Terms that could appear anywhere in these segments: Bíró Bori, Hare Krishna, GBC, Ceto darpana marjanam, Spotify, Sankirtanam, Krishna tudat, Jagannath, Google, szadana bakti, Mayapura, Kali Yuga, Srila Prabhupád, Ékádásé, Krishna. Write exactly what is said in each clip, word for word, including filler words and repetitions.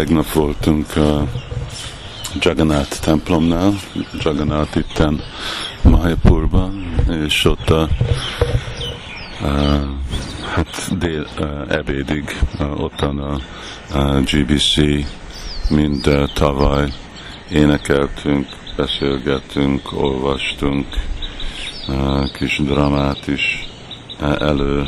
tegnap voltunk a Jagannath templomnál, Jagannath itten Mayapurban, és ott a, a hát dél a, ebédig a, ottan a, a gé bé cé mind a, tavaly énekeltünk, beszélgettünk, olvastunk, a, kis dramát is előadtunk,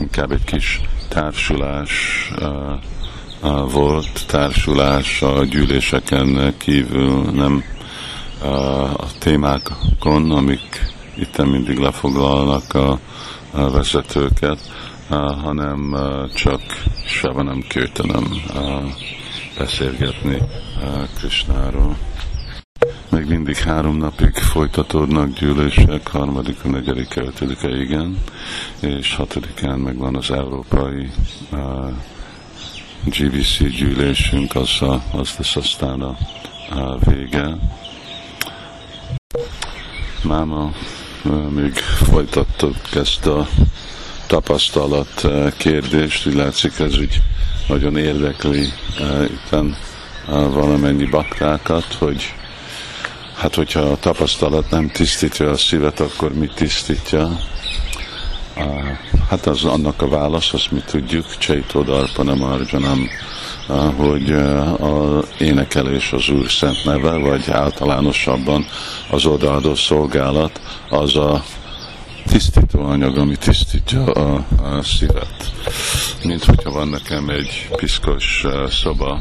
inkább egy kis társulás a, a volt, társulás a gyűléseken kívül, nem a, a témákon, amik itt mindig lefoglalnak a, a vezetőket, a, hanem a, csak sava nem kőtenem beszélgetni Krishnáról. Még mindig három napig folytatódnak gyűlések, harmadika, negyedike, ötödike, igen, és hatodikán megvan az európai uh, gé bé cé gyűlésünk, az, a, az lesz aztán a, a vége. Máma uh, még folytattuk ezt a tapasztalat uh, kérdést, úgy látszik ez úgy nagyon érdekli uh, itten uh, valamennyi baktákat, hogy hát, hogyha a tapasztalat nem tisztítja a szívet, akkor mit tisztítja? Hát az annak a válasz, azt mi tudjuk, Ceto darpana marjanam, hogy az énekelés az Úr szent neve, vagy általánosabban az odaadó szolgálat, az a tisztító anyag, ami tisztítja a, a szívet. Mint hogyha van nekem egy piszkos szoba,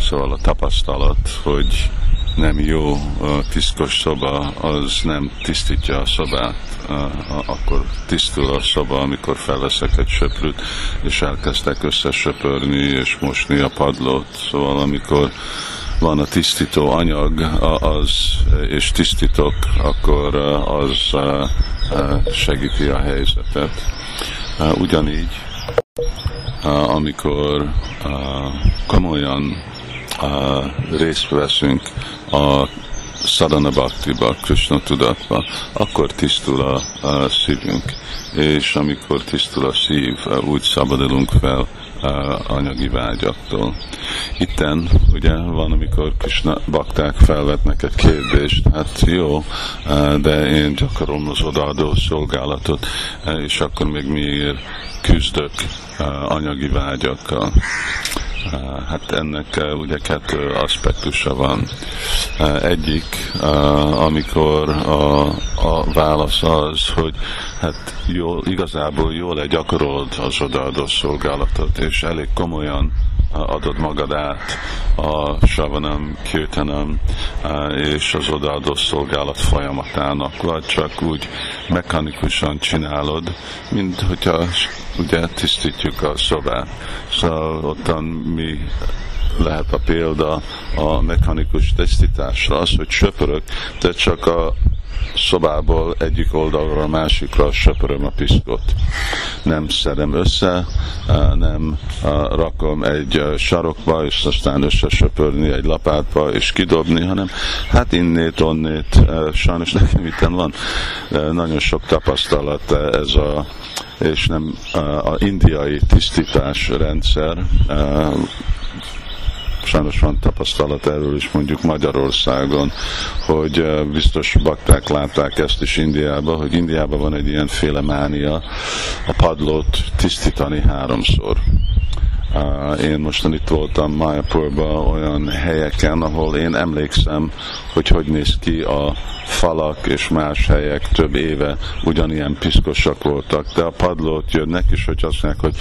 szóval a tapasztalat, hogy nem jó a piszkos szoba, az nem tisztítja a szobát. Akkor tisztul a szoba, amikor felveszek egy söprűt, és elkezdtek összesöpörni, és mosni a padlót. Szóval amikor van a tisztító anyag, az, és tisztítok, akkor az segíti a helyzetet. Ugyanígy, amikor komolyan részt veszünk a szadana baktiba, Krishna tudatba, akkor tisztul a, a szívünk. És amikor tisztul a szív, úgy szabadulunk fel a, anyagi vágyaktól. Itten, ugye, van, amikor Krishna bakták felvetnek egy kérdést, hát jó, de én gyakorlom az odaadó szolgálatot, és akkor még miért küzdök anyagi vágyakkal. Hát ennek ugye kettő aspektusa van. Egyik, amikor a, a válasz az, hogy hát jó, igazából jól leggyakorolod az odaadó szolgálatot, és elég komolyan adod magad át a savanam, kirtanam és az odaadó szolgálat folyamatának, vagy csak úgy mechanikusan csinálod, mint hogyha ugye tisztítjuk a szobát. Szóval ottan mi lehet a példa a mechanikus tisztításra, az, hogy söpörök, de csak a szobából egyik oldalra a másikra söpöröm a piszkot. Nem szedem össze, nem rakom egy sarokba, és aztán összesöpörni egy lapátba, és kidobni, hanem hát innét, onnét, sajnos nekem itten van nagyon sok tapasztalat ez a, és nem az indiai tisztítás rendszer, sajnos van tapasztalat erről is mondjuk Magyarországon, hogy biztos bakták látták ezt is Indiában, hogy Indiában van egy ilyenféle mánia, a padlót tisztítani háromszor. Én mostan itt voltam Mayapurban olyan helyeken, ahol én emlékszem, hogy hogy néz ki a falak és más helyek több éve ugyanilyen piszkosak voltak, de a padlót jönnek is, hogy azt mondják, hogy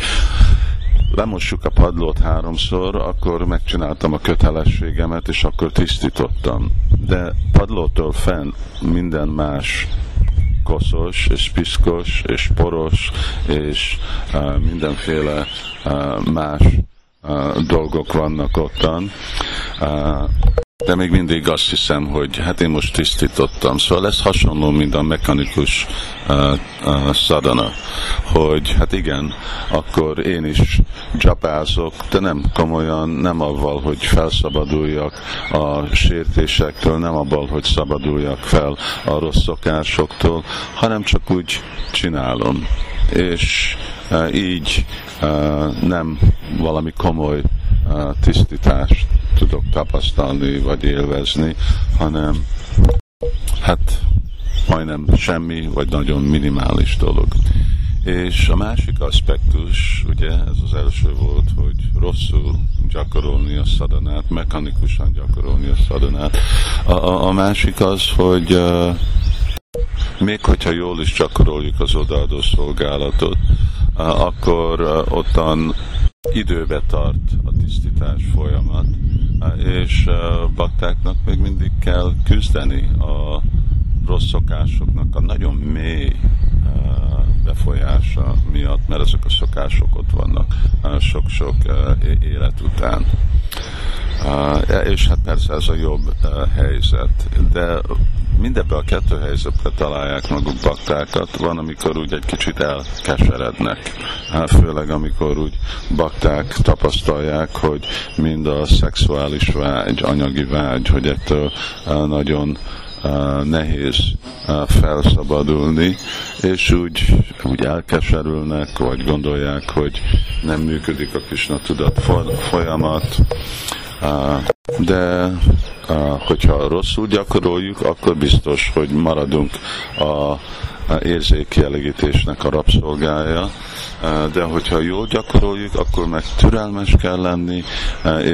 lemossuk a padlót háromszor, akkor megcsináltam a kötelességemet, és akkor tisztítottam. De padlótól fenn minden más koszos, és piszkos, és poros, és uh, mindenféle uh, más uh, dolgok vannak ottan. Uh, De még mindig azt hiszem, hogy hát én most tisztítottam. Szóval ez hasonló, mint a mechanikus uh, uh, szadana, hogy hát igen, akkor én is csapázok, de nem komolyan, nem avval, hogy felszabaduljak a sértésektől, nem avval, hogy szabaduljak fel a rossz szokásoktól, hanem csak úgy csinálom. és így nem valami komoly tisztítást tudok tapasztalni vagy élvezni, hanem hát majdnem semmi, vagy nagyon minimális dolog. És a másik aspektus, ugye ez az első volt, hogy rosszul gyakorolni a szadanát, mechanikusan gyakorolni a szadanát. A, a, a másik az, hogy uh, még hogyha jól is gyakoroljuk az odaadó szolgálatot, uh, akkor uh, ottan időbe tart a tisztítás folyamat, uh, és uh, baktáknak még mindig kell küzdeni a rossz szokásoknak a nagyon mély befolyása miatt, mert ezek a szokások ott vannak sok-sok élet után. És hát persze ez a jobb helyzet. De mindebben a kettő helyzetben találják maguk baktákat. Van, amikor úgy egy kicsit elkeserednek. Főleg, amikor úgy bakták tapasztalják, hogy mind a szexuális vágy, anyagi vágy, hogy ettől nagyon Uh, nehéz uh, felszabadulni, és úgy, úgy elkeserülnek, vagy gondolják, hogy nem működik a Krishna tudat folyamat, uh, de uh, hogyha rosszul gyakoroljuk, akkor biztos, hogy maradunk a érzékkielégítésnek a rabszolgája, de hogyha jól gyakoroljuk, akkor meg türelmes kell lenni,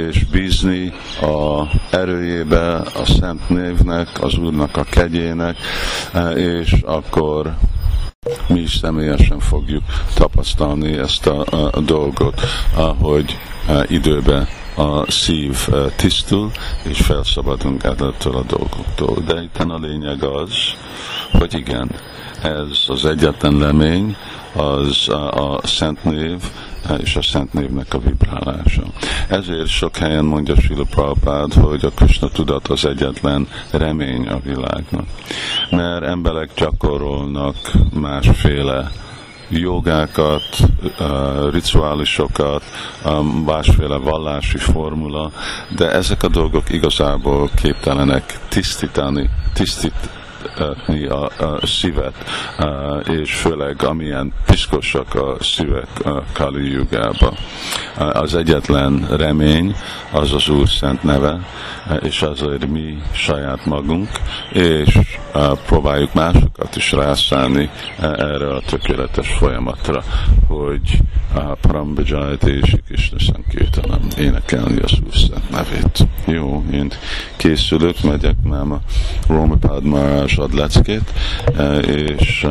és bízni az erőjébe, a szent névnek, az Úrnak a kegyének, és akkor mi is személyesen fogjuk tapasztalni ezt a, a dolgot, ahogy időbe a szív tisztul, és felszabadunk ettől a dolgoktól. De itt a lényeg az, hogy igen, ez az egyetlen remény, az a, a szent név és a szent névnek a vibrálása. Ezért sok helyen mondja Srila Prabhupád, hogy a Krishna tudat az egyetlen remény a világnak. Mert emberek gyakorolnak másféle jogákat, rituálisokat, másféle vallási formula, de ezek a dolgok igazából képtelenek tisztítani, tisztítani, A, a szívet, és főleg amilyen piszkosak a szívek Kali Yugába. Az egyetlen remény az az Úr szent neve, és azért mi saját magunk, és próbáljuk másokat is rászállni erre a tökéletes folyamatra, hogy Parambhajati és Krishna Sankirtanam énekelni az Úr szent nevét. Jó, én készülök, megyek már a Prabhupád Maharaj ad leckét, és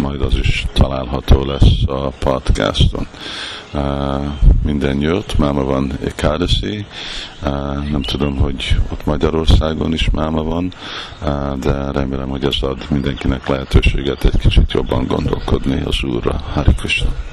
majd az is található lesz a podcaston. Minden jót, máma van Ékádásé, nem tudom, hogy ott Magyarországon is máma van, de remélem, hogy ez ad mindenkinek lehetőséget egy kicsit jobban gondolkodni az Úrra. Hare Krishna!